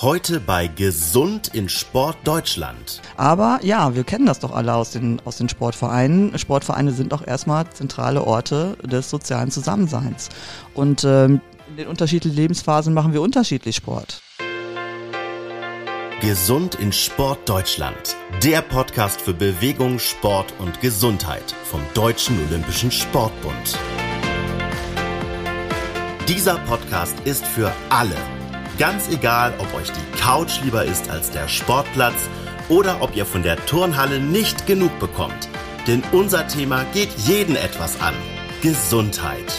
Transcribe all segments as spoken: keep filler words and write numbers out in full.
Heute bei Gesund in Sportdeutschland. Aber ja, wir kennen das doch alle aus den, aus den Sportvereinen. Sportvereine sind doch erstmal zentrale Orte des sozialen Zusammenseins. Und ähm, in den unterschiedlichen Lebensphasen machen wir unterschiedlich Sport. Gesund in Sportdeutschland. Der Podcast für Bewegung, Sport und Gesundheit vom Deutschen Olympischen Sportbund. Dieser Podcast ist für alle. Ganz egal, ob euch die Couch lieber ist als der Sportplatz oder ob ihr von der Turnhalle nicht genug bekommt. Denn unser Thema geht jeden etwas an. Gesundheit.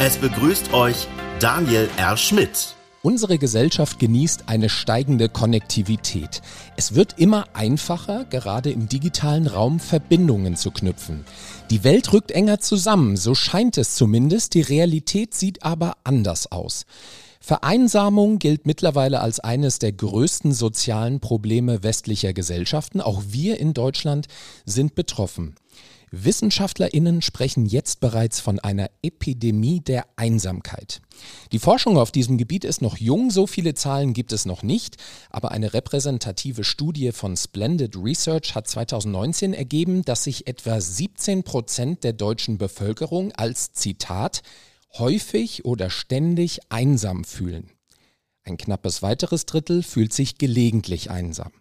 Es begrüßt euch Daniel R. Schmidt. Unsere Gesellschaft genießt eine steigende Konnektivität. Es wird immer einfacher, gerade im digitalen Raum Verbindungen zu knüpfen. Die Welt rückt enger zusammen, so scheint es zumindest. Die Realität sieht aber anders aus. Vereinsamung gilt mittlerweile als eines der größten sozialen Probleme westlicher Gesellschaften. Auch wir in Deutschland sind betroffen. WissenschaftlerInnen sprechen jetzt bereits von einer Epidemie der Einsamkeit. Die Forschung auf diesem Gebiet ist noch jung, so viele Zahlen gibt es noch nicht, aber eine repräsentative Studie von Splendid Research hat zweitausendneunzehn ergeben, dass sich etwa siebzehn Prozent der deutschen Bevölkerung als, Zitat, häufig oder ständig einsam fühlen. Ein knappes weiteres Drittel fühlt sich gelegentlich einsam.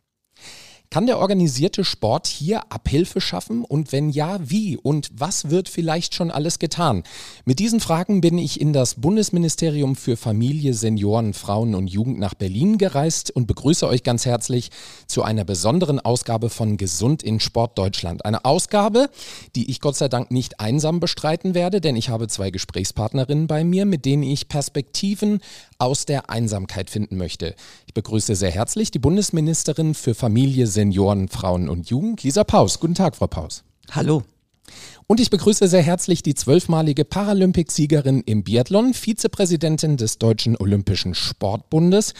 Kann der organisierte Sport hier Abhilfe schaffen? Und wenn ja, wie? Und was wird vielleicht schon alles getan? Mit diesen Fragen bin ich in das Bundesministerium für Familie, Senioren, Frauen und Jugend nach Berlin gereist und begrüße euch ganz herzlich zu einer besonderen Ausgabe von Gesund in Sportdeutschland. Eine Ausgabe, die ich Gott sei Dank nicht einsam bestreiten werde, denn ich habe zwei Gesprächspartnerinnen bei mir, mit denen ich Perspektiven aus der Einsamkeit finden möchte. Ich begrüße sehr herzlich die Bundesministerin für Familie, Senioren, Frauen und Jugend, Lisa Paus. Guten Tag, Frau Paus. Hallo. Und ich begrüße sehr herzlich die zwölfmalige Paralympicsiegerin im Biathlon, Vizepräsidentin des Deutschen Olympischen Sportbundes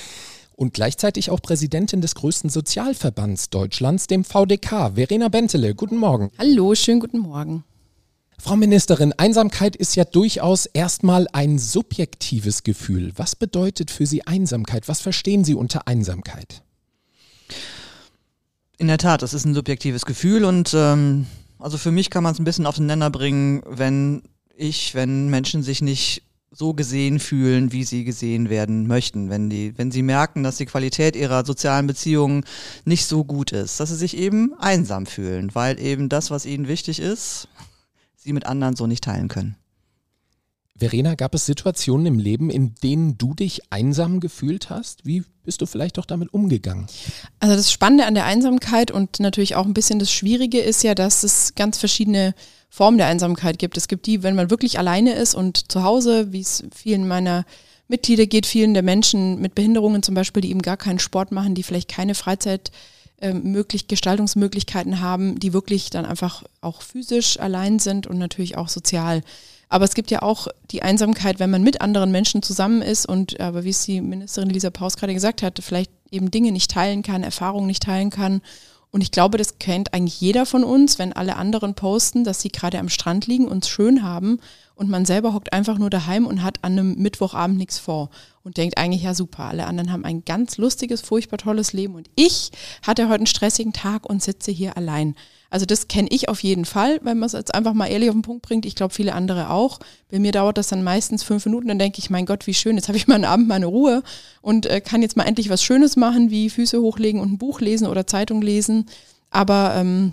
und gleichzeitig auch Präsidentin des größten Sozialverbands Deutschlands, dem V d K, Verena Bentele. Guten Morgen. Hallo, schönen guten Morgen. Frau Ministerin, Einsamkeit ist ja durchaus erstmal ein subjektives Gefühl. Was bedeutet für Sie Einsamkeit? Was verstehen Sie unter Einsamkeit? In der Tat, das ist ein subjektives Gefühl und ähm, also für mich kann man es ein bisschen auf den Nenner bringen, wenn ich, wenn Menschen sich nicht so gesehen fühlen, wie sie gesehen werden möchten, wenn die, wenn sie merken, dass die Qualität ihrer sozialen Beziehungen nicht so gut ist, dass sie sich eben einsam fühlen, weil eben das, was ihnen wichtig ist, sie mit anderen so nicht teilen können. Verena, gab es Situationen im Leben, in denen du dich einsam gefühlt hast? Wie bist du vielleicht auch damit umgegangen? Also das Spannende an der Einsamkeit und natürlich auch ein bisschen das Schwierige ist ja, dass es ganz verschiedene Formen der Einsamkeit gibt. Es gibt die, wenn man wirklich alleine ist und zu Hause, wie es vielen meiner Mitglieder geht, vielen der Menschen mit Behinderungen zum Beispiel, die eben gar keinen Sport machen, die vielleicht keine Freizeit ähm, möglich, Gestaltungsmöglichkeiten haben, die wirklich dann einfach auch physisch allein sind und natürlich auch sozial. Aber es gibt ja auch die Einsamkeit, wenn man mit anderen Menschen zusammen ist und, aber wie es die Ministerin Lisa Paus gerade gesagt hat, vielleicht eben Dinge nicht teilen kann, Erfahrungen nicht teilen kann. Und ich glaube, das kennt eigentlich jeder von uns, wenn alle anderen posten, dass sie gerade am Strand liegen und es schön haben und man selber hockt einfach nur daheim und hat an einem Mittwochabend nichts vor und denkt eigentlich, ja super, alle anderen haben ein ganz lustiges, furchtbar tolles Leben und ich hatte heute einen stressigen Tag und sitze hier allein. Also das kenne ich auf jeden Fall, wenn man es jetzt einfach mal ehrlich auf den Punkt bringt. Ich glaube, viele andere auch. Bei mir dauert das dann meistens fünf Minuten, dann denke ich, mein Gott, wie schön, jetzt habe ich mal einen Abend meine Ruhe und äh, kann jetzt mal endlich was Schönes machen, wie Füße hochlegen und ein Buch lesen oder Zeitung lesen. Aber ähm,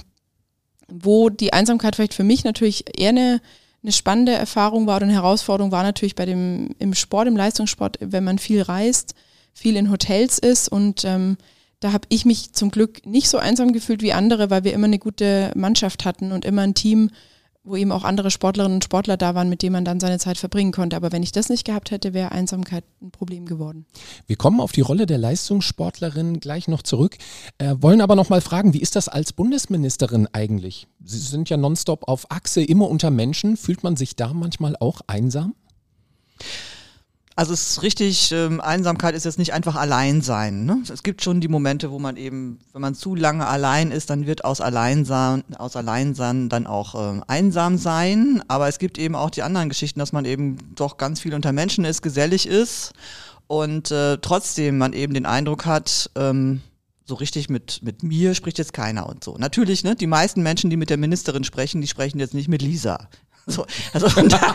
wo die Einsamkeit vielleicht für mich natürlich eher eine, eine spannende Erfahrung war oder eine Herausforderung war natürlich bei dem im Sport, im Leistungssport, wenn man viel reist, viel in Hotels ist und ähm, da habe ich mich zum Glück nicht so einsam gefühlt wie andere, weil wir immer eine gute Mannschaft hatten und immer ein Team, wo eben auch andere Sportlerinnen und Sportler da waren, mit denen man dann seine Zeit verbringen konnte. Aber wenn ich das nicht gehabt hätte, wäre Einsamkeit ein Problem geworden. Wir kommen auf die Rolle der Leistungssportlerin gleich noch zurück, äh, wollen aber noch mal fragen, wie ist das als Bundesministerin eigentlich? Sie sind ja nonstop auf Achse, immer unter Menschen. Fühlt man sich da manchmal auch einsam? Also es ist richtig, ähm, Einsamkeit ist jetzt nicht einfach Alleinsein. Ne? Es gibt schon die Momente, wo man eben, wenn man zu lange allein ist, dann wird aus Alleinsein, aus Alleinsein dann auch ähm, einsam sein. Aber es gibt eben auch die anderen Geschichten, dass man eben doch ganz viel unter Menschen ist, gesellig ist und äh, trotzdem man eben den Eindruck hat, ähm, so richtig mit mit mir spricht jetzt keiner und so. Natürlich, ne, die meisten Menschen, die mit der Ministerin sprechen, die sprechen jetzt nicht mit Lisa. So, also von daher,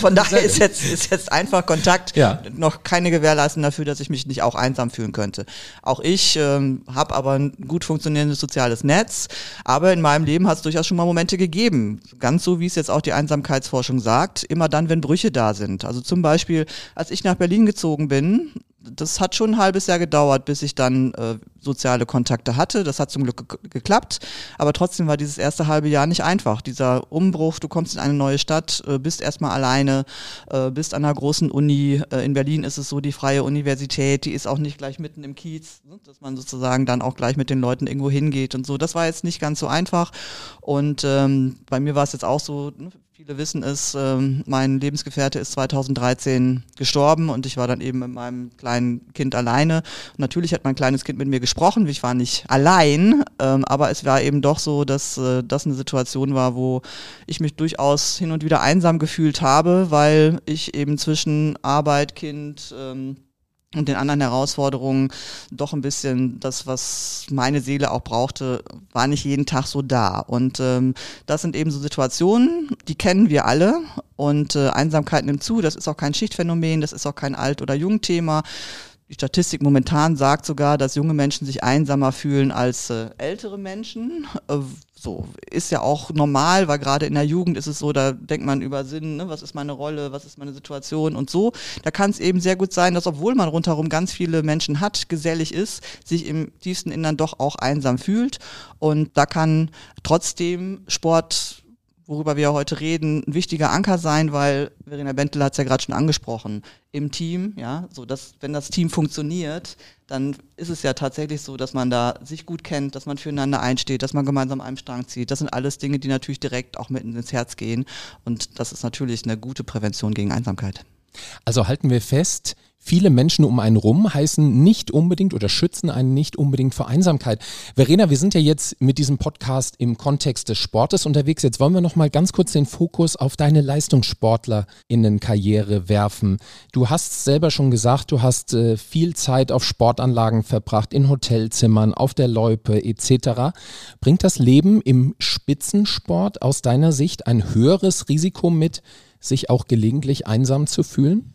von daher ist jetzt ist jetzt einfach Kontakt ja. noch keine Gewährleistung dafür, dass ich mich nicht auch einsam fühlen könnte. Auch ich ähm, habe aber ein gut funktionierendes soziales Netz, aber in meinem Leben hat es durchaus schon mal Momente gegeben, ganz so wie es jetzt auch die Einsamkeitsforschung sagt, immer dann, wenn Brüche da sind. Also zum Beispiel, als ich nach Berlin gezogen bin, das hat schon ein halbes Jahr gedauert, bis ich dann äh, soziale Kontakte hatte. Das hat zum Glück ge- geklappt, aber trotzdem war dieses erste halbe Jahr nicht einfach. Dieser Umbruch, du kommst in eine neue Stadt, äh, bist erstmal alleine, äh, bist an einer großen Uni. Äh, in Berlin ist es so, die Freie Universität, die ist auch nicht gleich mitten im Kiez, ne? Dass man sozusagen dann auch gleich mit den Leuten irgendwo hingeht und so. Das war jetzt nicht ganz so einfach und ähm, bei mir war es jetzt auch so, ne? Viele wissen es, ähm, mein Lebensgefährte ist zweitausenddreizehn gestorben und ich war dann eben mit meinem kleinen Kind alleine. Und natürlich hat mein kleines Kind mit mir gesprochen, ich war nicht allein, ähm, aber es war eben doch so, dass äh, das eine Situation war, wo ich mich durchaus hin und wieder einsam gefühlt habe, weil ich eben zwischen Arbeit, Kind ähm, und den anderen Herausforderungen doch ein bisschen das, was meine Seele auch brauchte, war nicht jeden Tag so da. Und ähm, das sind eben so Situationen, die kennen wir alle. Und äh, Einsamkeit nimmt zu, das ist auch kein Schichtphänomen, das ist auch kein Alt- oder Jungthema. Die Statistik momentan sagt sogar, dass junge Menschen sich einsamer fühlen als äh, ältere Menschen. Äh, so ist ja auch normal, weil gerade in der Jugend ist es so, da denkt man über Sinn, ne? Was ist meine Rolle, was ist meine Situation und so. Da kann es eben sehr gut sein, dass obwohl man rundherum ganz viele Menschen hat, gesellig ist, sich im tiefsten Innern doch auch einsam fühlt. Und da kann trotzdem Sport, worüber wir heute reden, ein wichtiger Anker sein, weil Verena Bentele hat es ja gerade schon angesprochen, im Team, ja, so dass, wenn das Team funktioniert, dann ist es ja tatsächlich so, dass man da sich gut kennt, dass man füreinander einsteht, dass man gemeinsam einen Strang zieht. Das sind alles Dinge, die natürlich direkt auch mitten ins Herz gehen und das ist natürlich eine gute Prävention gegen Einsamkeit. Also halten wir fest, viele Menschen um einen rum heißen nicht unbedingt oder schützen einen nicht unbedingt vor Einsamkeit. Verena, wir sind ja jetzt mit diesem Podcast im Kontext des Sportes unterwegs. Jetzt wollen wir noch mal ganz kurz den Fokus auf deine LeistungssportlerInnen-Karriere werfen. Du hast es selber schon gesagt, du hast äh, viel Zeit auf Sportanlagen verbracht, in Hotelzimmern, auf der Loipe et cetera. Bringt das Leben im Spitzensport aus deiner Sicht ein höheres Risiko mit, sich auch gelegentlich einsam zu fühlen?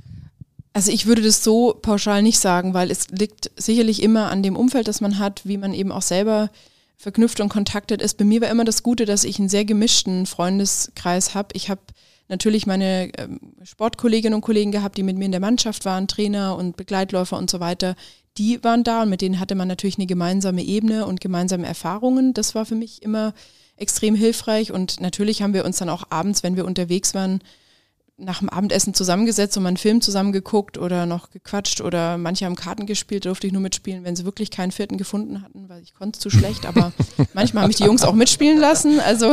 Also ich würde das so pauschal nicht sagen, weil es liegt sicherlich immer an dem Umfeld, das man hat, wie man eben auch selber verknüpft und kontaktet ist. Bei mir war immer das Gute, dass ich einen sehr gemischten Freundeskreis habe. Ich habe natürlich meine ähm, Sportkolleginnen und Kollegen gehabt, die mit mir in der Mannschaft waren, Trainer und Begleitläufer und so weiter. Die waren da und mit denen hatte man natürlich eine gemeinsame Ebene und gemeinsame Erfahrungen. Das war für mich immer extrem hilfreich und natürlich haben wir uns dann auch abends, wenn wir unterwegs waren, nach dem Abendessen zusammengesetzt und mal einen Film zusammengeguckt oder noch gequatscht oder manche haben Karten gespielt, durfte ich nur mitspielen, wenn sie wirklich keinen vierten gefunden hatten, weil ich konnte es zu schlecht, aber manchmal haben mich die Jungs auch mitspielen lassen, also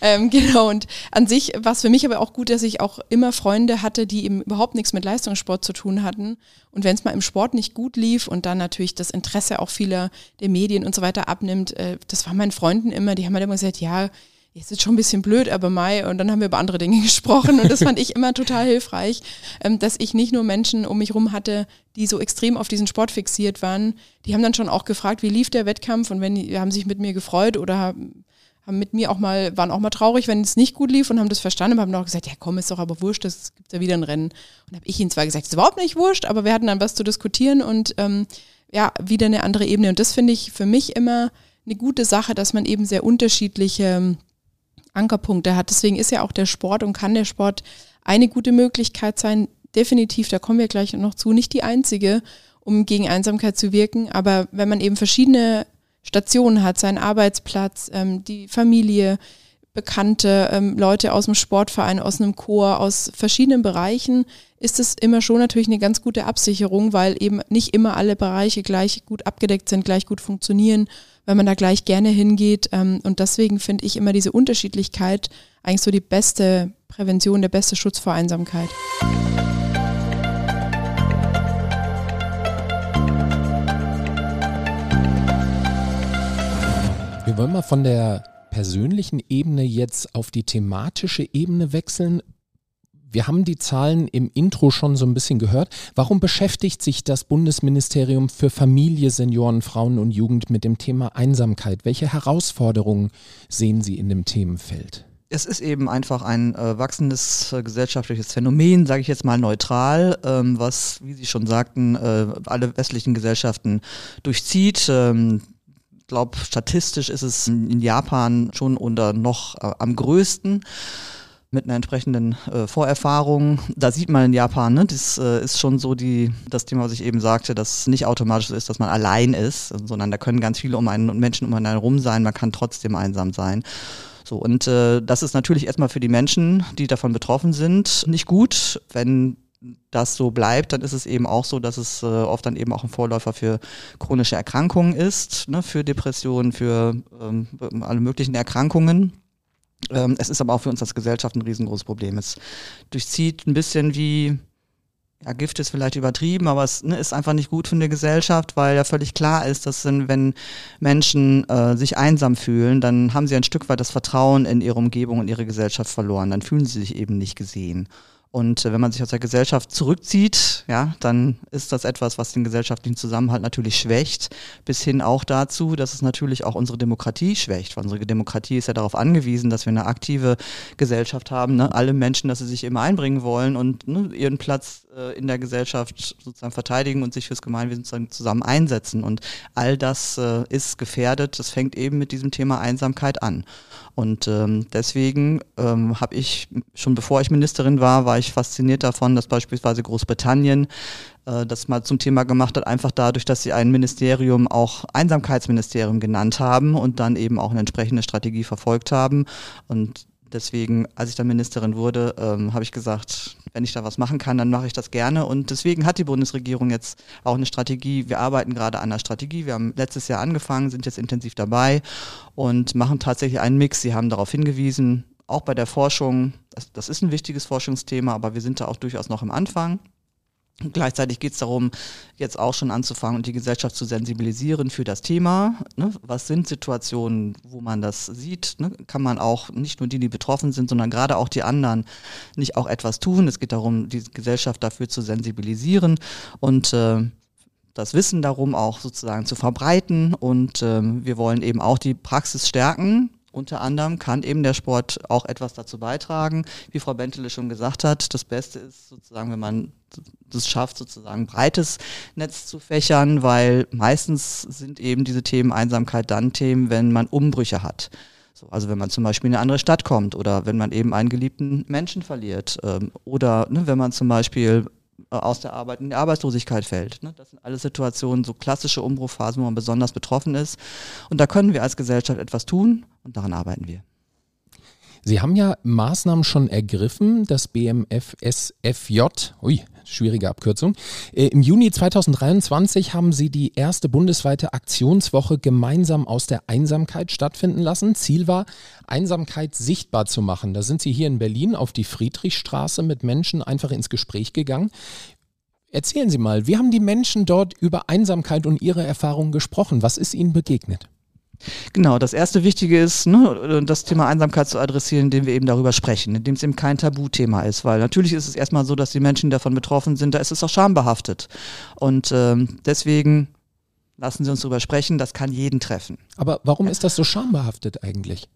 ähm, genau und an sich war es für mich aber auch gut, dass ich auch immer Freunde hatte, die eben überhaupt nichts mit Leistungssport zu tun hatten und wenn es mal im Sport nicht gut lief und dann natürlich das Interesse auch vieler der Medien und so weiter abnimmt, äh, das waren meinen Freunden immer, die haben halt immer gesagt, ja, jetzt ist schon ein bisschen blöd, aber Mai, und dann haben wir über andere Dinge gesprochen und das fand ich immer total hilfreich, ähm, dass ich nicht nur Menschen um mich rum hatte, die so extrem auf diesen Sport fixiert waren, die haben dann schon auch gefragt, wie lief der Wettkampf und wenn die haben sich mit mir gefreut oder haben, haben mit mir auch mal, waren auch mal traurig, wenn es nicht gut lief und haben das verstanden und haben dann auch gesagt, ja komm, ist doch aber wurscht, das gibt ja wieder ein Rennen und habe ich ihnen zwar gesagt, ist überhaupt nicht wurscht, aber wir hatten dann was zu diskutieren und ähm, ja, wieder eine andere Ebene und das finde ich für mich immer eine gute Sache, dass man eben sehr unterschiedliche Ankerpunkte hat. Deswegen ist ja auch der Sport und kann der Sport eine gute Möglichkeit sein. Definitiv, da kommen wir gleich noch zu, nicht die einzige, um gegen Einsamkeit zu wirken. Aber wenn man eben verschiedene Stationen hat, seinen Arbeitsplatz, ähm, die Familie, Bekannte, ähm, Leute aus dem Sportverein, aus einem Chor, aus verschiedenen Bereichen, ist es immer schon natürlich eine ganz gute Absicherung, weil eben nicht immer alle Bereiche gleich gut abgedeckt sind, gleich gut funktionieren, wenn man da gleich gerne hingeht. Und deswegen finde ich immer diese Unterschiedlichkeit eigentlich so die beste Prävention, der beste Schutz vor Einsamkeit. Wir wollen mal von der persönlichen Ebene jetzt auf die thematische Ebene wechseln. Wir haben die Zahlen im Intro schon so ein bisschen gehört. Warum beschäftigt sich das Bundesministerium für Familie, Senioren, Frauen und Jugend mit dem Thema Einsamkeit? Welche Herausforderungen sehen Sie in dem Themenfeld? Es ist eben einfach ein äh, wachsendes äh, gesellschaftliches Phänomen, sage ich jetzt mal neutral, ähm, was, wie Sie schon sagten, äh, alle westlichen Gesellschaften durchzieht. Ähm, Ich glaube, statistisch ist es in Japan schon unter noch äh, am größten, mit einer entsprechenden äh, Vorerfahrung. Da sieht man in Japan, ne, das äh, ist schon so die, das Thema, was ich eben sagte, dass es nicht automatisch so ist, dass man allein ist, sondern da können ganz viele um einen, Menschen um einen herum sein, man kann trotzdem einsam sein. So, und äh, das ist natürlich erstmal für die Menschen, die davon betroffen sind, nicht gut. Wenn das so bleibt, dann ist es eben auch so, dass es äh, oft dann eben auch ein Vorläufer für chronische Erkrankungen ist, ne, für Depressionen, für ähm, alle möglichen Erkrankungen. Ähm, es ist aber auch für uns als Gesellschaft ein riesengroßes Problem. Es durchzieht ein bisschen wie, ja, Gift ist vielleicht übertrieben, aber es, ne, ist einfach nicht gut für eine Gesellschaft, weil ja völlig klar ist, dass wenn Menschen äh, sich einsam fühlen, dann haben sie ein Stück weit das Vertrauen in ihre Umgebung und ihre Gesellschaft verloren. Dann fühlen sie sich eben nicht gesehen. Und wenn man sich aus der Gesellschaft zurückzieht, ja, dann ist das etwas, was den gesellschaftlichen Zusammenhalt natürlich schwächt, bis hin auch dazu, dass es natürlich auch unsere Demokratie schwächt. Weil unsere Demokratie ist ja darauf angewiesen, dass wir eine aktive Gesellschaft haben, ne? Alle Menschen, dass sie sich immer einbringen wollen und, ne, ihren Platz äh, in der Gesellschaft sozusagen verteidigen und sich fürs Gemeinwesen sozusagen zusammen einsetzen. Und all das äh, ist gefährdet. Das fängt eben mit diesem Thema Einsamkeit an. Und ähm, deswegen ähm, habe ich, schon bevor ich Ministerin war, war ich fasziniert davon, dass beispielsweise Großbritannien äh, das mal zum Thema gemacht hat, einfach dadurch, dass sie ein Ministerium auch Einsamkeitsministerium genannt haben und dann eben auch eine entsprechende Strategie verfolgt haben. Und deswegen, als ich dann Ministerin wurde, ähm, habe ich gesagt, wenn ich da was machen kann, dann mache ich das gerne. Und deswegen hat die Bundesregierung jetzt auch eine Strategie. Wir arbeiten gerade an einer Strategie. Wir haben letztes Jahr angefangen, sind jetzt intensiv dabei und machen tatsächlich einen Mix. Sie haben darauf hingewiesen, auch bei der Forschung, das, das ist ein wichtiges Forschungsthema, aber wir sind da auch durchaus noch am Anfang. Und gleichzeitig geht es darum, jetzt auch schon anzufangen und die Gesellschaft zu sensibilisieren für das Thema. Ne? Was sind Situationen, wo man das sieht? Ne? Kann man auch nicht nur die, die betroffen sind, sondern gerade auch die anderen nicht auch etwas tun? Es geht darum, die Gesellschaft dafür zu sensibilisieren und äh, das Wissen darum auch sozusagen zu verbreiten. Und äh, wir wollen eben auch die Praxis stärken. Unter anderem kann eben der Sport auch etwas dazu beitragen. Wie Frau Bentele schon gesagt hat, das Beste ist sozusagen, wenn man das schafft, sozusagen ein breites Netz zu fächern, weil meistens sind eben diese Themen Einsamkeit dann Themen, wenn man Umbrüche hat. So, also wenn man zum Beispiel in eine andere Stadt kommt oder wenn man eben einen geliebten Menschen verliert ähm, oder ne, wenn man zum Beispiel aus der Arbeit in die Arbeitslosigkeit fällt. Das sind alles Situationen, so klassische Umbruchphasen, wo man besonders betroffen ist. Und da können wir als Gesellschaft etwas tun und daran arbeiten wir. Sie haben ja Maßnahmen schon ergriffen. Das B M F S F J, ui, schwierige Abkürzung. Im Juni zweitausenddreiundzwanzig haben Sie die erste bundesweite Aktionswoche gemeinsam aus der Einsamkeit stattfinden lassen. Ziel war, Einsamkeit sichtbar zu machen. Da sind Sie hier in Berlin auf die Friedrichstraße mit Menschen einfach ins Gespräch gegangen. Erzählen Sie mal, wie haben die Menschen dort über Einsamkeit und ihre Erfahrungen gesprochen? Was ist ihnen begegnet? Genau, das erste Wichtige ist, ne, das Thema Einsamkeit zu adressieren, indem wir eben darüber sprechen, indem es eben kein Tabuthema ist, weil natürlich ist es erstmal so, dass die Menschen, die davon betroffen sind, da ist es auch schambehaftet und ähm, deswegen lassen Sie uns darüber sprechen, das kann jeden treffen. Aber warum ist das so schambehaftet eigentlich?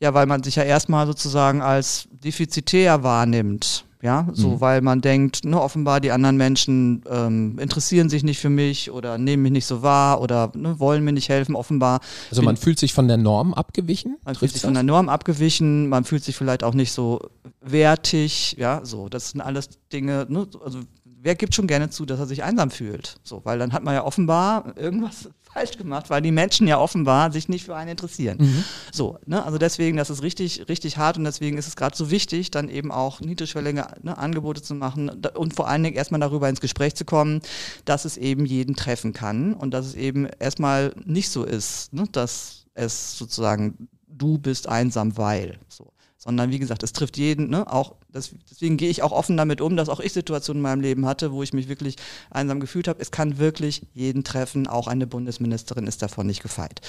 Ja, weil man sich ja erstmal sozusagen als defizitär wahrnimmt. Ja, so, weil man denkt, ne, offenbar die anderen Menschen ähm, interessieren sich nicht für mich oder nehmen mich nicht so wahr oder ne, wollen mir nicht helfen, offenbar. Also man fühlt sich von der Norm abgewichen? Man fühlt sich von der Norm abgewichen, man fühlt sich vielleicht auch nicht so wertig, ja, so, das sind alles Dinge, ne, also wer gibt schon gerne zu, dass er sich einsam fühlt? So, weil dann hat man ja offenbar irgendwas falsch gemacht, weil die Menschen ja offenbar sich nicht für einen interessieren. Mhm. So, ne? Also deswegen, das ist richtig, richtig hart und deswegen ist es gerade so wichtig, dann eben auch niedrigschwellige, ne, Angebote zu machen und vor allen Dingen erstmal darüber ins Gespräch zu kommen, dass es eben jeden treffen kann und dass es eben erstmal nicht so ist, ne, dass es sozusagen, du bist einsam, weil, so. Sondern wie gesagt, es trifft jeden, ne? Auch das, deswegen gehe ich auch offen damit um, dass auch ich Situationen in meinem Leben hatte, wo ich mich wirklich einsam gefühlt habe. Es kann wirklich jeden treffen, auch eine Bundesministerin ist davon nicht gefeit.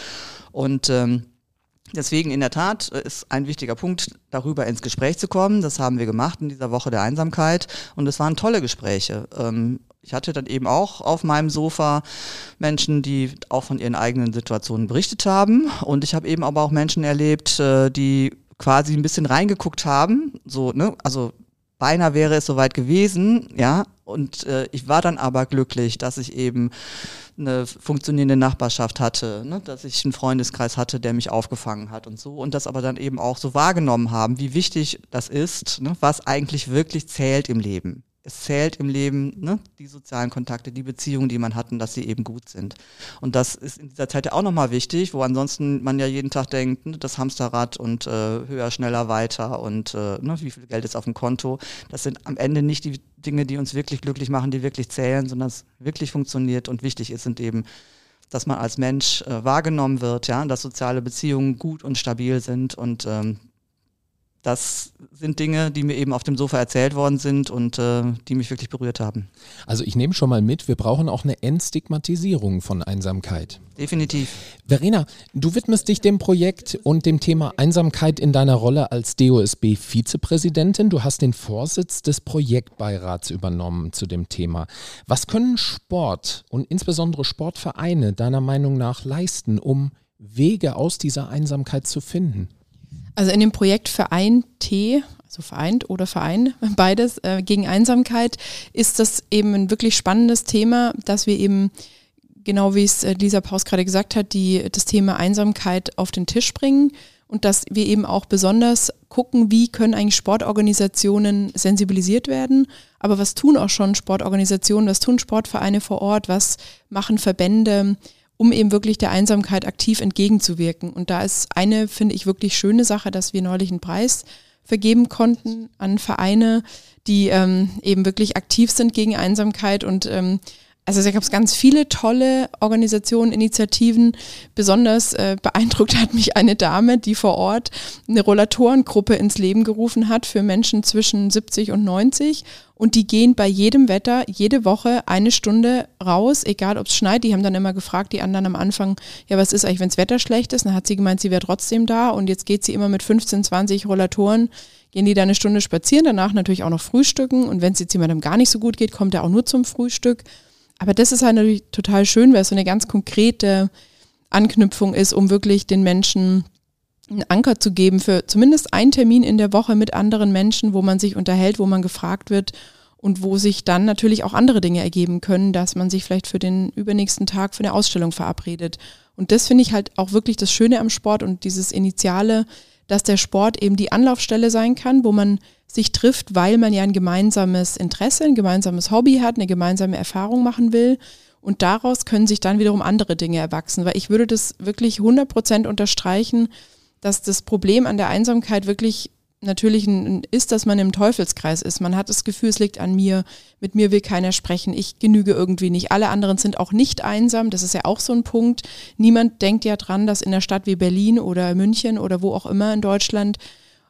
Und ähm, Deswegen in der Tat ist ein wichtiger Punkt, darüber ins Gespräch zu kommen. Das haben wir gemacht in dieser Woche der Einsamkeit und es waren tolle Gespräche. Ich hatte dann eben auch auf meinem Sofa Menschen, die auch von ihren eigenen Situationen berichtet haben und ich habe eben aber auch Menschen erlebt, die quasi ein bisschen reingeguckt haben, so, ne, also beinahe wäre es soweit gewesen, ja, und äh, ich war dann aber glücklich, dass ich eben eine funktionierende Nachbarschaft hatte, ne? Dass ich einen Freundeskreis hatte, der mich aufgefangen hat und so und das aber dann eben auch so wahrgenommen haben, wie wichtig das ist, ne? Was eigentlich wirklich zählt im Leben. Es zählt im Leben, ne? Die sozialen Kontakte, die Beziehungen, die man hat und dass sie eben gut sind. Und das ist in dieser Zeit ja auch nochmal wichtig, wo ansonsten man ja jeden Tag denkt, ne? Das Hamsterrad und äh, höher, schneller, weiter und äh, ne? Wie viel Geld ist auf dem Konto. Das sind am Ende nicht die Dinge, die uns wirklich glücklich machen, die wirklich zählen, sondern es wirklich funktioniert und wichtig ist, sind eben, dass man als Mensch äh, wahrgenommen wird, ja, dass soziale Beziehungen gut und stabil sind und ähm, das sind Dinge, die mir eben auf dem Sofa erzählt worden sind und äh, die mich wirklich berührt haben. Also ich nehme schon mal mit, wir brauchen auch eine Entstigmatisierung von Einsamkeit. Definitiv. Verena, du widmest dich dem Projekt und dem Thema Einsamkeit in deiner Rolle als D O S B-Vizepräsidentin. Du hast den Vorsitz des Projektbeirats übernommen zu dem Thema. Was können Sport und insbesondere Sportvereine deiner Meinung nach leisten, um Wege aus dieser Einsamkeit zu finden? Also in dem Projekt Verein(t), also Vereint oder Verein, beides, äh, gegen Einsamkeit, ist das eben ein wirklich spannendes Thema, dass wir eben, genau wie es Lisa Paus gerade gesagt hat, die das Thema Einsamkeit auf den Tisch bringen und dass wir eben auch besonders gucken, wie können eigentlich Sportorganisationen sensibilisiert werden, aber was tun auch schon Sportorganisationen, was tun Sportvereine vor Ort, was machen Verbände, um eben wirklich der Einsamkeit aktiv entgegenzuwirken. Und da ist eine, finde ich, wirklich schöne Sache, dass wir neulich einen Preis vergeben konnten an Vereine, die ähm, eben wirklich aktiv sind gegen Einsamkeit. Und ähm, also da gab es ganz viele tolle Organisationen, Initiativen. Besonders äh, beeindruckt hat mich eine Dame, die vor Ort eine Rollatorengruppe ins Leben gerufen hat für Menschen zwischen siebzig und neunzig. Und die gehen bei jedem Wetter, jede Woche eine Stunde raus, egal ob es schneit. Die haben dann immer gefragt, die anderen am Anfang, ja, was ist eigentlich, wenn das Wetter schlecht ist? Dann hat sie gemeint, sie wäre trotzdem da. Und jetzt geht sie immer mit fünfzehn, zwanzig Rollatoren, gehen die da eine Stunde spazieren, danach natürlich auch noch frühstücken. Und wenn es jetzt jemandem gar nicht so gut geht, kommt er auch nur zum Frühstück. Aber das ist halt natürlich total schön, weil es so eine ganz konkrete Anknüpfung ist, um wirklich den Menschen einen Anker zu geben für zumindest einen Termin in der Woche mit anderen Menschen, wo man sich unterhält, wo man gefragt wird und wo sich dann natürlich auch andere Dinge ergeben können, dass man sich vielleicht für den übernächsten Tag für eine Ausstellung verabredet. Und das finde ich halt auch wirklich das Schöne am Sport und dieses Initiale, dass der Sport eben die Anlaufstelle sein kann, wo man sich trifft, weil man ja ein gemeinsames Interesse, ein gemeinsames Hobby hat, eine gemeinsame Erfahrung machen will. Und daraus können sich dann wiederum andere Dinge erwachsen. Weil ich würde das wirklich hundert Prozent unterstreichen, dass das Problem an der Einsamkeit wirklich natürlich ein, ist, dass man im Teufelskreis ist. Man hat das Gefühl, es liegt an mir, mit mir will keiner sprechen, ich genüge irgendwie nicht. Alle anderen sind auch nicht einsam, das ist ja auch so ein Punkt. Niemand denkt ja dran, dass in einer Stadt wie Berlin oder München oder wo auch immer in Deutschland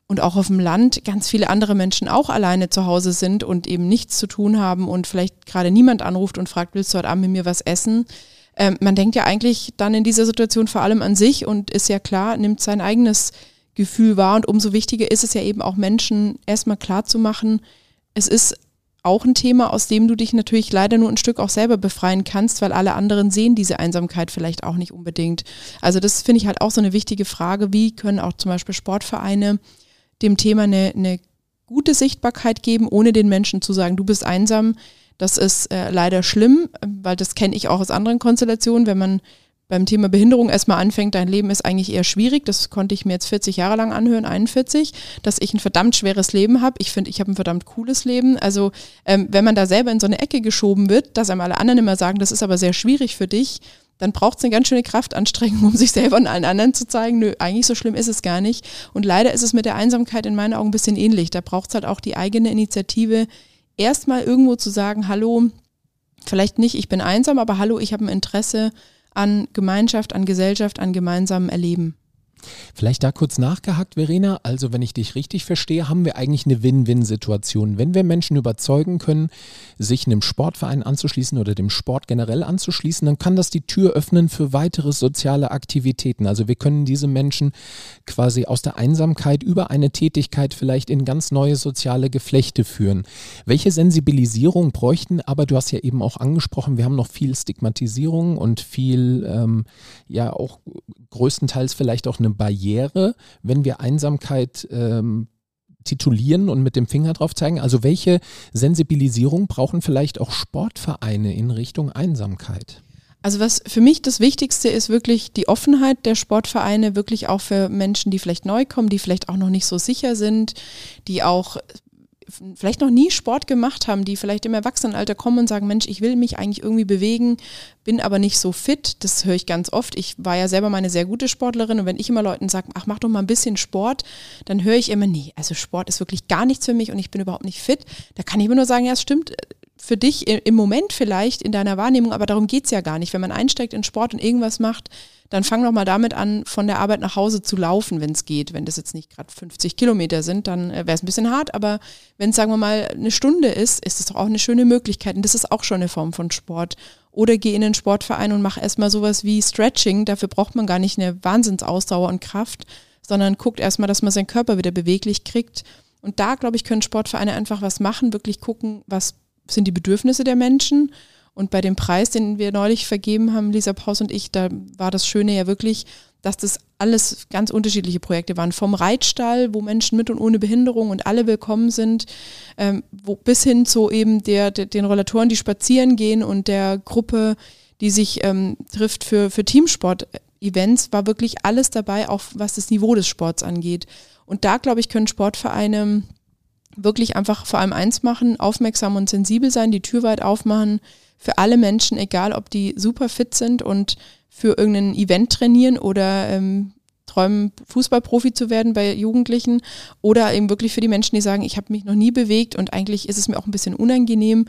und auch auf dem Land ganz viele andere Menschen auch alleine zu Hause sind und eben nichts zu tun haben und vielleicht gerade niemand anruft und fragt, willst du heute Abend mit mir was essen? Ähm, man denkt ja eigentlich dann in dieser Situation vor allem an sich und ist ja klar, nimmt sein eigenes Gefühl wahr und umso wichtiger ist es ja eben auch Menschen erstmal klarzumachen, es ist auch ein Thema, aus dem du dich natürlich leider nur ein Stück auch selber befreien kannst, weil alle anderen sehen diese Einsamkeit vielleicht auch nicht unbedingt. Also das finde ich halt auch so eine wichtige Frage, wie können auch zum Beispiel Sportvereine dem Thema eine, eine gute Sichtbarkeit geben, ohne den Menschen zu sagen, du bist einsam. Das ist äh, leider schlimm, weil das kenne ich auch aus anderen Konstellationen, wenn man beim Thema Behinderung erstmal anfängt, dein Leben ist eigentlich eher schwierig, das konnte ich mir jetzt vierzig Jahre lang anhören, einundvierzig, dass ich ein verdammt schweres Leben habe. Ich finde, ich habe ein verdammt cooles Leben. Also ähm, wenn man da selber in so eine Ecke geschoben wird, dass einem alle anderen immer sagen, das ist aber sehr schwierig für dich, dann braucht es eine ganz schöne Kraftanstrengung, um sich selber und allen anderen zu zeigen, nö, eigentlich so schlimm ist es gar nicht. Und leider ist es mit der Einsamkeit in meinen Augen ein bisschen ähnlich. Da braucht es halt auch die eigene Initiative, erstmal irgendwo zu sagen, hallo, vielleicht nicht, ich bin einsam, aber hallo, ich habe ein Interesse an Gemeinschaft, an Gesellschaft, an gemeinsamem Erleben. Vielleicht da kurz nachgehakt, Verena. Also wenn ich dich richtig verstehe, haben wir eigentlich eine Win-Win-Situation. Wenn wir Menschen überzeugen können, sich einem Sportverein anzuschließen oder dem Sport generell anzuschließen, dann kann das die Tür öffnen für weitere soziale Aktivitäten. Also wir können diese Menschen quasi aus der Einsamkeit über eine Tätigkeit vielleicht in ganz neue soziale Geflechte führen. Welche Sensibilisierung bräuchten, aber du hast ja eben auch angesprochen, wir haben noch viel Stigmatisierung und viel, ähm, ja auch größtenteils vielleicht auch eine Barriere, wenn wir Einsamkeit ähm, titulieren und mit dem Finger drauf zeigen? Also welche Sensibilisierung brauchen vielleicht auch Sportvereine in Richtung Einsamkeit? Also was für mich das Wichtigste ist wirklich die Offenheit der Sportvereine, wirklich auch für Menschen, die vielleicht neu kommen, die vielleicht auch noch nicht so sicher sind, die auch vielleicht noch nie Sport gemacht haben, die vielleicht im Erwachsenenalter kommen und sagen, Mensch, ich will mich eigentlich irgendwie bewegen, bin aber nicht so fit, das höre ich ganz oft. Ich war ja selber mal eine sehr gute Sportlerin und wenn ich immer Leuten sage, ach, mach doch mal ein bisschen Sport, dann höre ich immer, nee, also Sport ist wirklich gar nichts für mich und ich bin überhaupt nicht fit. Da kann ich immer nur sagen, ja, es stimmt für dich im Moment vielleicht in deiner Wahrnehmung, aber darum geht es ja gar nicht. Wenn man einsteigt in Sport und irgendwas macht, dann fang doch mal damit an, von der Arbeit nach Hause zu laufen, wenn es geht. Wenn das jetzt nicht gerade fünfzig Kilometer sind, dann wäre es ein bisschen hart, aber wenn es, sagen wir mal, eine Stunde ist, ist es doch auch eine schöne Möglichkeit und das ist auch schon eine Form von Sport. Oder geh in einen Sportverein und mach erstmal sowas wie Stretching, dafür braucht man gar nicht eine Wahnsinnsausdauer und Kraft, sondern guckt erstmal, dass man seinen Körper wieder beweglich kriegt und da, glaube ich, können Sportvereine einfach was machen, wirklich gucken, was sind die Bedürfnisse der Menschen. Und bei dem Preis, den wir neulich vergeben haben, Lisa Paus und ich, da war das Schöne ja wirklich, dass das alles ganz unterschiedliche Projekte waren. Vom Reitstall, wo Menschen mit und ohne Behinderung und alle willkommen sind, ähm, wo, bis hin zu eben der, der, den Rollatoren, die spazieren gehen und der Gruppe, die sich ähm, trifft für, für Teamsport-Events, war wirklich alles dabei, auch was das Niveau des Sports angeht. Und da, glaube ich, können Sportvereine wirklich einfach vor allem eins machen, aufmerksam und sensibel sein, die Tür weit aufmachen, für alle Menschen, egal ob die super fit sind und für irgendein Event trainieren oder ähm, träumen, Fußballprofi zu werden bei Jugendlichen oder eben wirklich für die Menschen, die sagen, ich habe mich noch nie bewegt und eigentlich ist es mir auch ein bisschen unangenehm,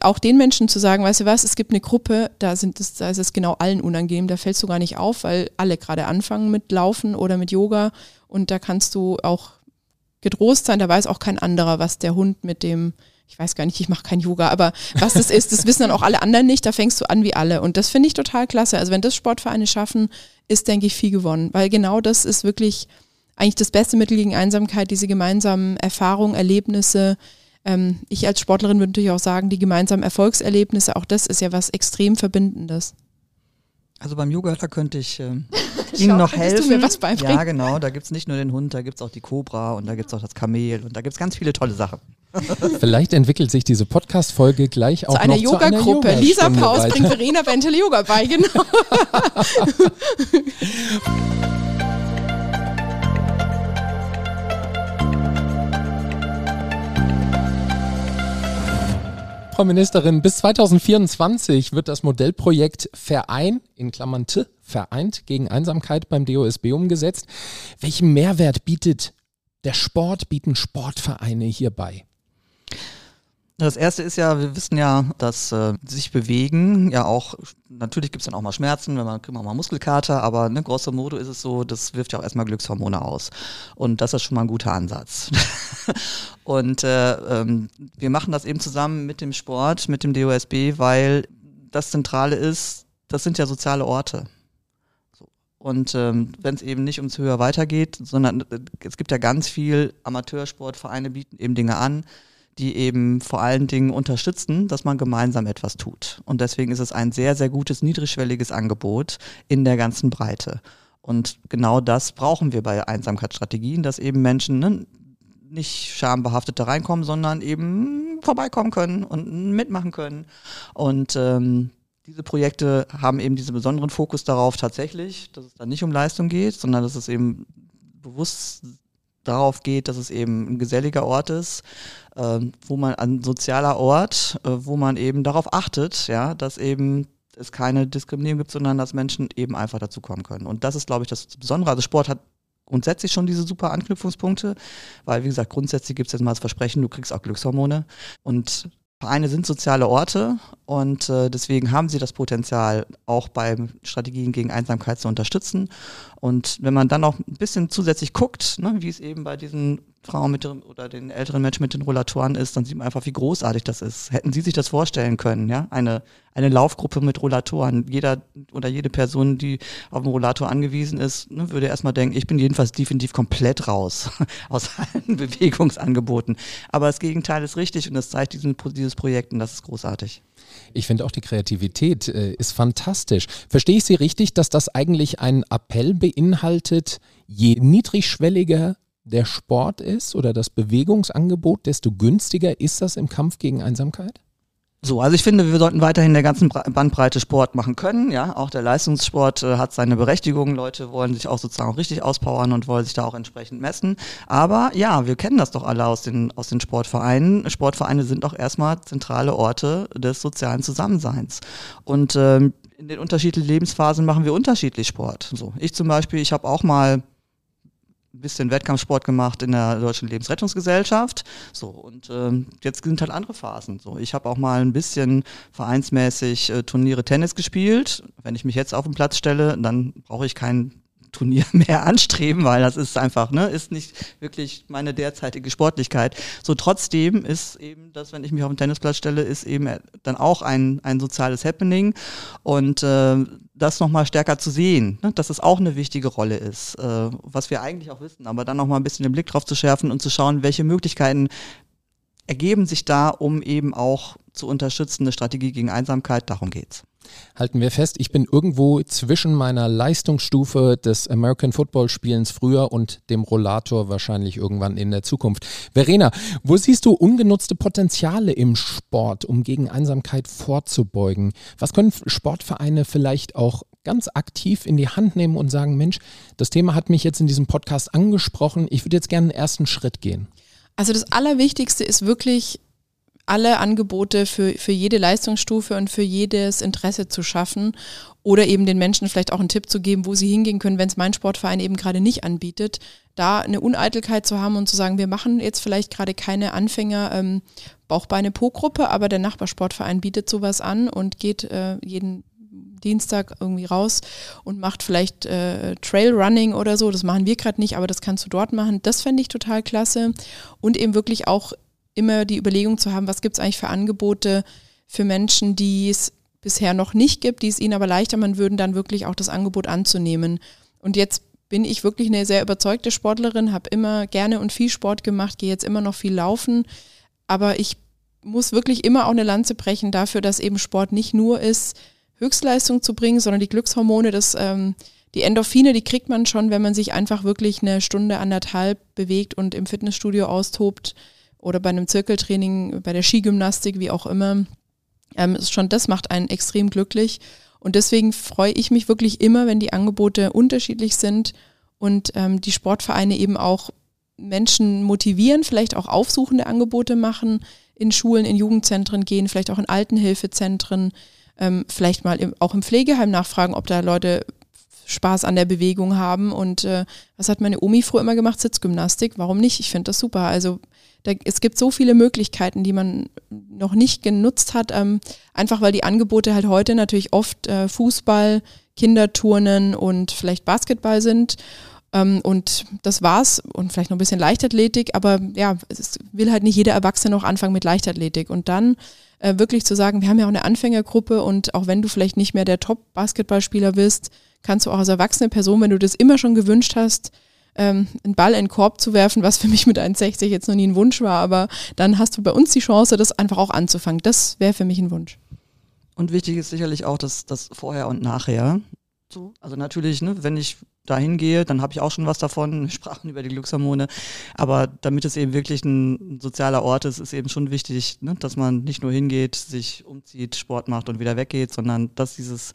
auch den Menschen zu sagen, weißt du was, es gibt eine Gruppe, da, sind es, da ist es genau allen unangenehm, da fällst du gar nicht auf, weil alle gerade anfangen mit Laufen oder mit Yoga und da kannst du auch getrost sein, da weiß auch kein anderer, was der Hund mit dem, ich weiß gar nicht, ich mache kein Yoga, aber was das ist, das wissen dann auch alle anderen nicht, da fängst du an wie alle und das finde ich total klasse. Also wenn das Sportvereine schaffen, ist, denke ich, viel gewonnen, weil genau das ist wirklich eigentlich das beste Mittel gegen Einsamkeit, diese gemeinsamen Erfahrungen, Erlebnisse. Ähm, ich als Sportlerin würde natürlich auch sagen, die gemeinsamen Erfolgserlebnisse, auch das ist ja was extrem Verbindendes. Also beim Yoga, da könnte ich äh, Ihnen noch helfen. Du mir was beibringen? Ja, genau, da gibt es nicht nur den Hund, da gibt es auch die Kobra und da gibt es auch das Kamel und da gibt es ganz viele tolle Sachen. Vielleicht entwickelt sich diese Podcast-Folge gleich auch noch zu einer Yoga-Gruppe. Lisa Paus bringt Verena Bentele Yoga bei, genau. Frau Ministerin, bis zweitausendvierundzwanzig wird das Modellprojekt Verein, in Klammern T, Vereint gegen Einsamkeit beim D O S B umgesetzt. Welchen Mehrwert bietet der Sport, bieten Sportvereine hierbei? Das erste ist ja, wir wissen ja, dass äh, sich bewegen, ja auch, natürlich gibt es dann auch mal Schmerzen, wenn man kriegt man auch mal Muskelkater, aber ne, grosso modo ist es so, das wirft ja auch erstmal Glückshormone aus. Und das ist schon mal ein guter Ansatz. Und äh, ähm, wir machen das eben zusammen mit dem Sport, mit dem D O S B, weil das Zentrale ist, das sind ja soziale Orte. Und ähm, wenn es eben nicht ums Höher weitergeht, sondern äh, es gibt ja ganz viel Amateursportvereine, bieten eben Dinge an, die eben vor allen Dingen unterstützen, dass man gemeinsam etwas tut. Und deswegen ist es ein sehr, sehr gutes, niedrigschwelliges Angebot in der ganzen Breite. Und genau das brauchen wir bei Einsamkeitsstrategien, dass eben Menschen, ne, nicht schambehaftet da reinkommen, sondern eben vorbeikommen können und mitmachen können. Und ähm, diese Projekte haben eben diesen besonderen Fokus darauf tatsächlich, dass es dann nicht um Leistung geht, sondern dass es eben bewusst darauf geht, dass es eben ein geselliger Ort ist, äh, wo man ein sozialer Ort, äh, wo man eben darauf achtet, ja, dass eben es keine Diskriminierung gibt, sondern dass Menschen eben einfach dazu kommen können. Und das ist, glaube ich, das Besondere. Also Sport hat grundsätzlich schon diese super Anknüpfungspunkte, weil, wie gesagt, grundsätzlich gibt es jetzt mal das Versprechen, du kriegst auch Glückshormone und Vereine sind soziale Orte und äh, deswegen haben sie das Potenzial, auch bei Strategien gegen Einsamkeit zu unterstützen. Und wenn man dann auch ein bisschen zusätzlich guckt, ne, wie es eben bei diesen Frauen mit den, oder den älteren Menschen mit den Rollatoren ist, dann sieht man einfach, wie großartig das ist. Hätten Sie sich das vorstellen können, ja? Eine, eine Laufgruppe mit Rollatoren. Jeder oder jede Person, die auf den Rollator angewiesen ist, ne, würde erstmal denken, ich bin jedenfalls definitiv komplett raus aus allen Bewegungsangeboten. Aber das Gegenteil ist richtig und das zeigt diesen, dieses Projekt und das ist großartig. Ich finde auch, die Kreativität äh, ist fantastisch. Verstehe ich Sie richtig, dass das eigentlich einen Appell beinhaltet, je niedrigschwelliger der Sport ist oder das Bewegungsangebot, desto günstiger ist das im Kampf gegen Einsamkeit? So, also ich finde, wir sollten weiterhin der ganzen Bandbreite Sport machen können, ja, auch der Leistungssport äh, hat seine Berechtigung, Leute wollen sich auch sozusagen auch richtig auspowern und wollen sich da auch entsprechend messen, aber ja, wir kennen das doch alle aus den aus den Sportvereinen, Sportvereine sind doch erstmal zentrale Orte des sozialen Zusammenseins und ähm, in den unterschiedlichen Lebensphasen machen wir unterschiedlich Sport. So, ich zum Beispiel, ich habe auch mal bisschen Wettkampfsport gemacht in der Deutschen Lebensrettungsgesellschaft. So, und ähm, jetzt sind halt andere Phasen. So, ich habe auch mal ein bisschen vereinsmäßig äh, Turniere Tennis gespielt. Wenn ich mich jetzt auf den Platz stelle, dann brauche ich kein Turnier mehr anstreben, weil das ist einfach, ne, ist nicht wirklich meine derzeitige Sportlichkeit. So, trotzdem ist eben das, wenn ich mich auf den Tennisplatz stelle, ist eben dann auch ein, ein soziales Happening und äh, das nochmal stärker zu sehen, ne, dass es auch eine wichtige Rolle ist, äh, was wir eigentlich auch wissen, aber dann nochmal ein bisschen den Blick drauf zu schärfen und zu schauen, welche Möglichkeiten ergeben sich da, um eben auch zu unterstützen, eine Strategie gegen Einsamkeit, darum geht's. Halten wir fest, ich bin irgendwo zwischen meiner Leistungsstufe des American Football Spielens früher und dem Rollator wahrscheinlich irgendwann in der Zukunft. Verena, wo siehst du ungenutzte Potenziale im Sport, um gegen Einsamkeit vorzubeugen? Was können Sportvereine vielleicht auch ganz aktiv in die Hand nehmen und sagen, Mensch, das Thema hat mich jetzt in diesem Podcast angesprochen, ich würde jetzt gerne einen ersten Schritt gehen? Also das Allerwichtigste ist wirklich, alle Angebote für, für jede Leistungsstufe und für jedes Interesse zu schaffen oder eben den Menschen vielleicht auch einen Tipp zu geben, wo sie hingehen können, wenn es mein Sportverein eben gerade nicht anbietet, da eine Uneitelkeit zu haben und zu sagen, wir machen jetzt vielleicht gerade keine Anfänger ähm, Bauchbeine-Po-Gruppe, aber der Nachbarsportverein bietet sowas an und geht äh, jeden Dienstag irgendwie raus und macht vielleicht äh, Trailrunning oder so. Das machen wir gerade nicht, aber das kannst du dort machen. Das fände ich total klasse und eben wirklich auch immer die Überlegung zu haben, was gibt es eigentlich für Angebote für Menschen, die es bisher noch nicht gibt, die es ihnen aber leichter machen würden, dann wirklich auch das Angebot anzunehmen. Und jetzt bin ich wirklich eine sehr überzeugte Sportlerin, habe immer gerne und viel Sport gemacht, gehe jetzt immer noch viel laufen, aber ich muss wirklich immer auch eine Lanze brechen dafür, dass eben Sport nicht nur ist, Höchstleistung zu bringen, sondern die Glückshormone, das, ähm, die Endorphine, die kriegt man schon, wenn man sich einfach wirklich eine Stunde, anderthalb bewegt und im Fitnessstudio austobt, oder bei einem Zirkeltraining, bei der Skigymnastik, wie auch immer. Ähm, schon das macht einen extrem glücklich. Und deswegen freue ich mich wirklich immer, wenn die Angebote unterschiedlich sind und ähm, die Sportvereine eben auch Menschen motivieren, vielleicht auch aufsuchende Angebote machen, in Schulen, in Jugendzentren gehen, vielleicht auch in Altenhilfezentren, ähm, vielleicht mal im, auch im Pflegeheim nachfragen, ob da Leute Spaß an der Bewegung haben. Und äh, was hat meine Omi früher immer gemacht? Sitzgymnastik. Warum nicht? Ich finde das super. Also da, es gibt so viele Möglichkeiten, die man noch nicht genutzt hat, ähm, einfach weil die Angebote halt heute natürlich oft äh, Fußball, Kinderturnen und vielleicht Basketball sind. Ähm, und das war's. Und vielleicht noch ein bisschen Leichtathletik. Aber ja, es will halt nicht jeder Erwachsene noch anfangen mit Leichtathletik. Und dann äh, wirklich zu sagen, wir haben ja auch eine Anfängergruppe und auch wenn du vielleicht nicht mehr der Top-Basketballspieler bist, kannst du auch als erwachsene Person, wenn du das immer schon gewünscht hast, ähm, einen Ball in den Korb zu werfen, was für mich mit einundsechzig jetzt noch nie ein Wunsch war, aber dann hast du bei uns die Chance, das einfach auch anzufangen. Das wäre für mich ein Wunsch. Und wichtig ist sicherlich auch, dass das Vorher und Nachher. Also natürlich, ne, wenn ich da hingehe, dann habe ich auch schon was davon. Wir sprachen über die Glückshormone. Aber damit es eben wirklich ein sozialer Ort ist, ist eben schon wichtig, ne, dass man nicht nur hingeht, sich umzieht, Sport macht und wieder weggeht, sondern dass dieses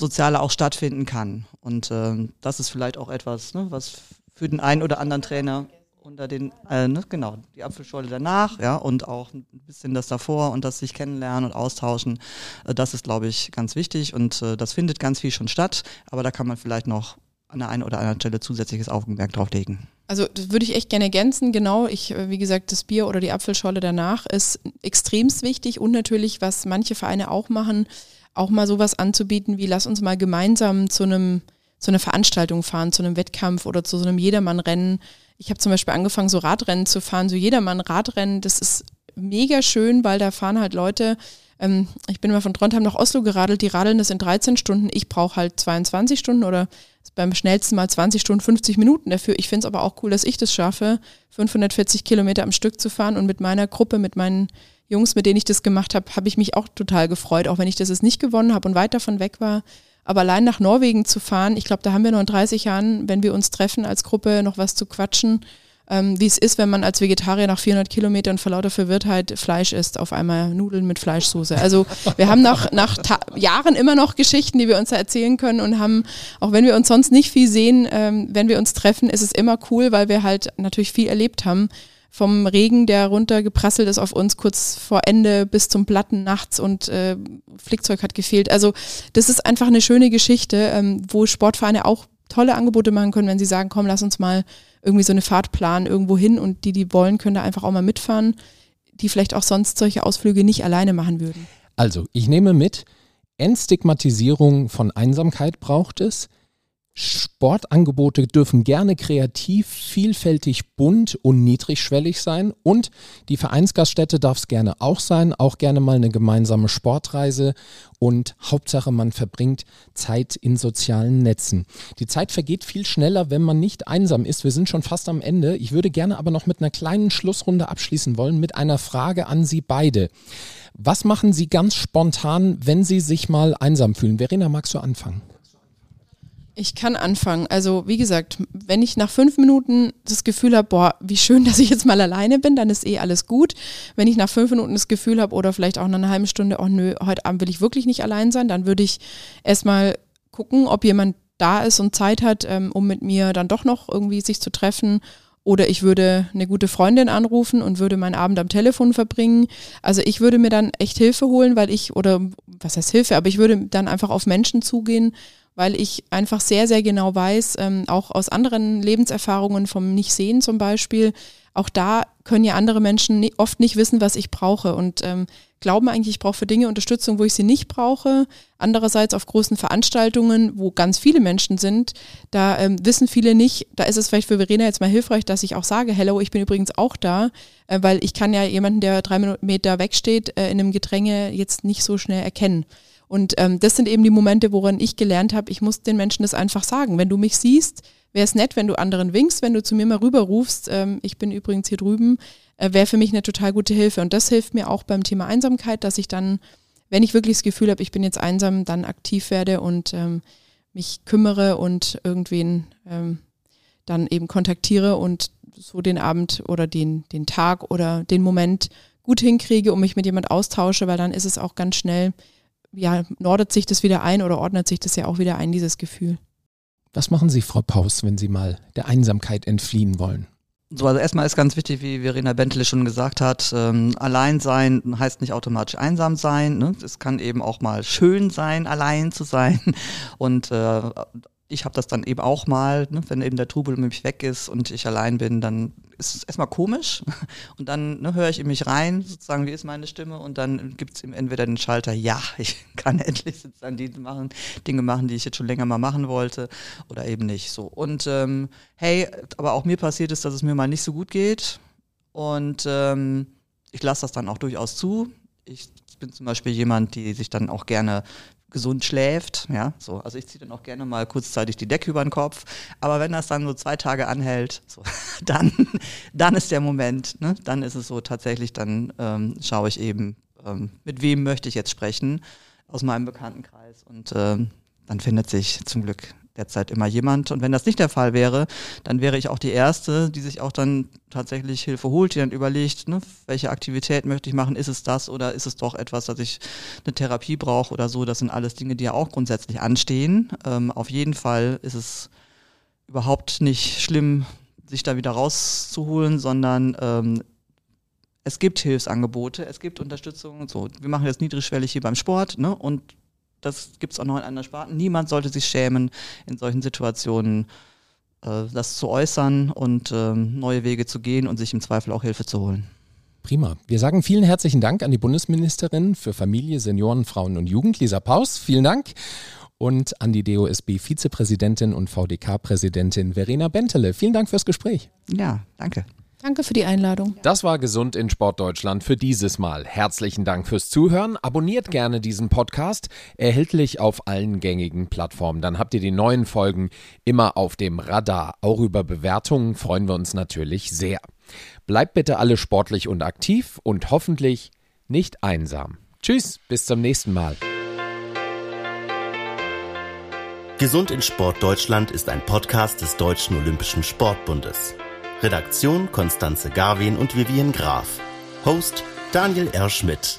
Soziale auch stattfinden kann. Und äh, das ist vielleicht auch etwas, ne, was für den einen oder anderen Trainer unter den, äh, ne, genau, die Apfelschorle danach, ja, und auch ein bisschen das davor und das sich kennenlernen und austauschen, äh, das ist, glaube ich, ganz wichtig und äh, das findet ganz viel schon statt, aber da kann man vielleicht noch an der einen oder anderen Stelle zusätzliches Augenmerk drauf legen. Also das würde ich echt gerne ergänzen, genau. Ich, wie gesagt, das Bier oder die Apfelschorle danach ist extremst wichtig und natürlich, was manche Vereine auch machen, auch mal sowas anzubieten wie, lass uns mal gemeinsam zu einem zu einer Veranstaltung fahren, zu einem Wettkampf oder zu so einem Jedermann-Rennen. Ich habe zum Beispiel angefangen, so Radrennen zu fahren, so Jedermann-Radrennen, das ist mega schön, weil da fahren halt Leute, ähm, ich bin mal von Trondheim nach Oslo geradelt, die radeln das in dreizehn Stunden, ich brauche halt zweiundzwanzig Stunden oder beim schnellsten mal zwanzig Stunden, fünfzig Minuten dafür. Ich finde es aber auch cool, dass ich das schaffe, fünfhundertvierzig Kilometer am Stück zu fahren, und mit meiner Gruppe, mit meinen Jungs, mit denen ich das gemacht habe, habe ich mich auch total gefreut, auch wenn ich das jetzt nicht gewonnen habe und weit davon weg war. Aber allein nach Norwegen zu fahren, ich glaube, da haben wir noch in dreißig Jahren, wenn wir uns treffen als Gruppe, noch was zu quatschen, ähm, wie es ist, wenn man als Vegetarier nach vierhundert Kilometern vor lauter Verwirrtheit Fleisch isst, auf einmal Nudeln mit Fleischsoße. Also wir haben nach, nach Ta- Jahren immer noch Geschichten, die wir uns da erzählen können, und haben, auch wenn wir uns sonst nicht viel sehen, ähm, wenn wir uns treffen, ist es immer cool, weil wir halt natürlich viel erlebt haben. Vom Regen, der runtergeprasselt ist auf uns kurz vor Ende, bis zum Platten nachts, und äh, Flickzeug hat gefehlt. Also das ist einfach eine schöne Geschichte, ähm, wo Sportvereine auch tolle Angebote machen können, wenn sie sagen, komm, lass uns mal irgendwie so eine Fahrt planen irgendwo hin, und die, die wollen, können da einfach auch mal mitfahren, die vielleicht auch sonst solche Ausflüge nicht alleine machen würden. Also ich nehme mit, Entstigmatisierung von Einsamkeit braucht es. Sportangebote dürfen gerne kreativ, vielfältig, bunt und niedrigschwellig sein, und die Vereinsgaststätte darf es gerne auch sein, auch gerne mal eine gemeinsame Sportreise, und Hauptsache man verbringt Zeit in sozialen Netzen. Die Zeit vergeht viel schneller, wenn man nicht einsam ist. Wir sind schon fast am Ende. Ich würde gerne aber noch mit einer kleinen Schlussrunde abschließen wollen mit einer Frage an Sie beide. Was machen Sie ganz spontan, wenn Sie sich mal einsam fühlen? Verena, magst du anfangen? Ich kann anfangen. Also wie gesagt, wenn ich nach fünf Minuten das Gefühl habe, boah, wie schön, dass ich jetzt mal alleine bin, dann ist eh alles gut. Wenn ich nach fünf Minuten das Gefühl habe oder vielleicht auch nach einer halben Stunde, oh nö, heute Abend will ich wirklich nicht allein sein, dann würde ich erstmal gucken, ob jemand da ist und Zeit hat, ähm, um mit mir dann doch noch irgendwie sich zu treffen. Oder ich würde eine gute Freundin anrufen und würde meinen Abend am Telefon verbringen. Also ich würde mir dann echt Hilfe holen, weil ich, oder was heißt Hilfe, aber ich würde dann einfach auf Menschen zugehen, weil ich einfach sehr, sehr genau weiß, ähm, auch aus anderen Lebenserfahrungen vom Nichtsehen zum Beispiel, auch da können ja andere Menschen oft nicht wissen, was ich brauche, und ähm, glauben eigentlich, ich brauche für Dinge Unterstützung, wo ich sie nicht brauche. Andererseits auf großen Veranstaltungen, wo ganz viele Menschen sind, da ähm, wissen viele nicht, da ist es vielleicht für Verena jetzt mal hilfreich, dass ich auch sage, hello, ich bin übrigens auch da, äh, weil ich kann ja jemanden, der drei Meter wegsteht, äh, in einem Gedränge jetzt nicht so schnell erkennen. Und ähm, das sind eben die Momente, woran ich gelernt habe, ich muss den Menschen das einfach sagen. Wenn du mich siehst, wäre es nett, wenn du anderen winkst, wenn du zu mir mal rüber rufst, ähm, ich bin übrigens hier drüben, äh, wäre für mich eine total gute Hilfe. Und das hilft mir auch beim Thema Einsamkeit, dass ich dann, wenn ich wirklich das Gefühl habe, ich bin jetzt einsam, dann aktiv werde und ähm, mich kümmere und irgendwen ähm, dann eben kontaktiere und so den Abend oder den, den Tag oder den Moment gut hinkriege und mich mit jemand austausche, weil dann ist es auch ganz schnell, ja, nordet sich das wieder ein oder ordnet sich das ja auch wieder ein, dieses Gefühl. Was machen Sie, Frau Paus, wenn Sie mal der Einsamkeit entfliehen wollen? So, also erstmal ist ganz wichtig, wie Verena Bentele schon gesagt hat, ähm, allein sein heißt nicht automatisch einsam sein, ne? Es kann eben auch mal schön sein, allein zu sein, und äh, ich habe das dann eben auch mal, ne, wenn eben der Trubel um mich weg ist und ich allein bin, dann ist es erstmal komisch, und dann, ne, höre ich in mich rein, sozusagen, wie ist meine Stimme, und dann gibt es eben entweder den Schalter, ja, ich kann endlich sozusagen die machen, Dinge machen, die ich jetzt schon länger mal machen wollte, oder eben nicht so. Und ähm, hey, aber auch mir passiert ist, dass es mir mal nicht so gut geht, und ähm, ich lasse das dann auch durchaus zu. Ich bin zum Beispiel jemand, die sich dann auch gerne gesund schläft, ja, so. Also ich ziehe dann auch gerne mal kurzzeitig die Decke über den Kopf, aber wenn das dann so zwei Tage anhält, so, dann, dann ist der Moment, ne? Dann ist es so tatsächlich, dann ähm, schaue ich eben, ähm, mit wem möchte ich jetzt sprechen aus meinem Bekanntenkreis, und ähm, dann findet sich zum Glück derzeit immer jemand, und wenn das nicht der Fall wäre, dann wäre ich auch die Erste, die sich auch dann tatsächlich Hilfe holt, die dann überlegt, ne, welche Aktivität möchte ich machen, ist es das oder ist es doch etwas, dass ich eine Therapie brauche oder so, das sind alles Dinge, die ja auch grundsätzlich anstehen. Ähm, auf jeden Fall ist es überhaupt nicht schlimm, sich da wieder rauszuholen, sondern ähm, es gibt Hilfsangebote, es gibt Unterstützung und so. Wir machen jetzt niedrigschwellig hier beim Sport, ne, und das gibt es auch noch in anderen Sparten. Niemand sollte sich schämen, in solchen Situationen äh, das zu äußern und äh, neue Wege zu gehen und sich im Zweifel auch Hilfe zu holen. Prima. Wir sagen vielen herzlichen Dank an die Bundesministerin für Familie, Senioren, Frauen und Jugend, Lisa Paus. Vielen Dank. Und an die D O S B-Vizepräsidentin und V d K-Präsidentin Verena Bentele. Vielen Dank fürs Gespräch. Ja, danke. Danke für die Einladung. Das war Gesund in Sportdeutschland für dieses Mal. Herzlichen Dank fürs Zuhören. Abonniert gerne diesen Podcast, erhältlich auf allen gängigen Plattformen. Dann habt ihr die neuen Folgen immer auf dem Radar. Auch über Bewertungen freuen wir uns natürlich sehr. Bleibt bitte alle sportlich und aktiv und hoffentlich nicht einsam. Tschüss, bis zum nächsten Mal. Gesund in Sportdeutschland ist ein Podcast des Deutschen Olympischen Sportbundes. Redaktion Konstanze Garvin und Vivien Graf. Host Daniel R. Schmidt.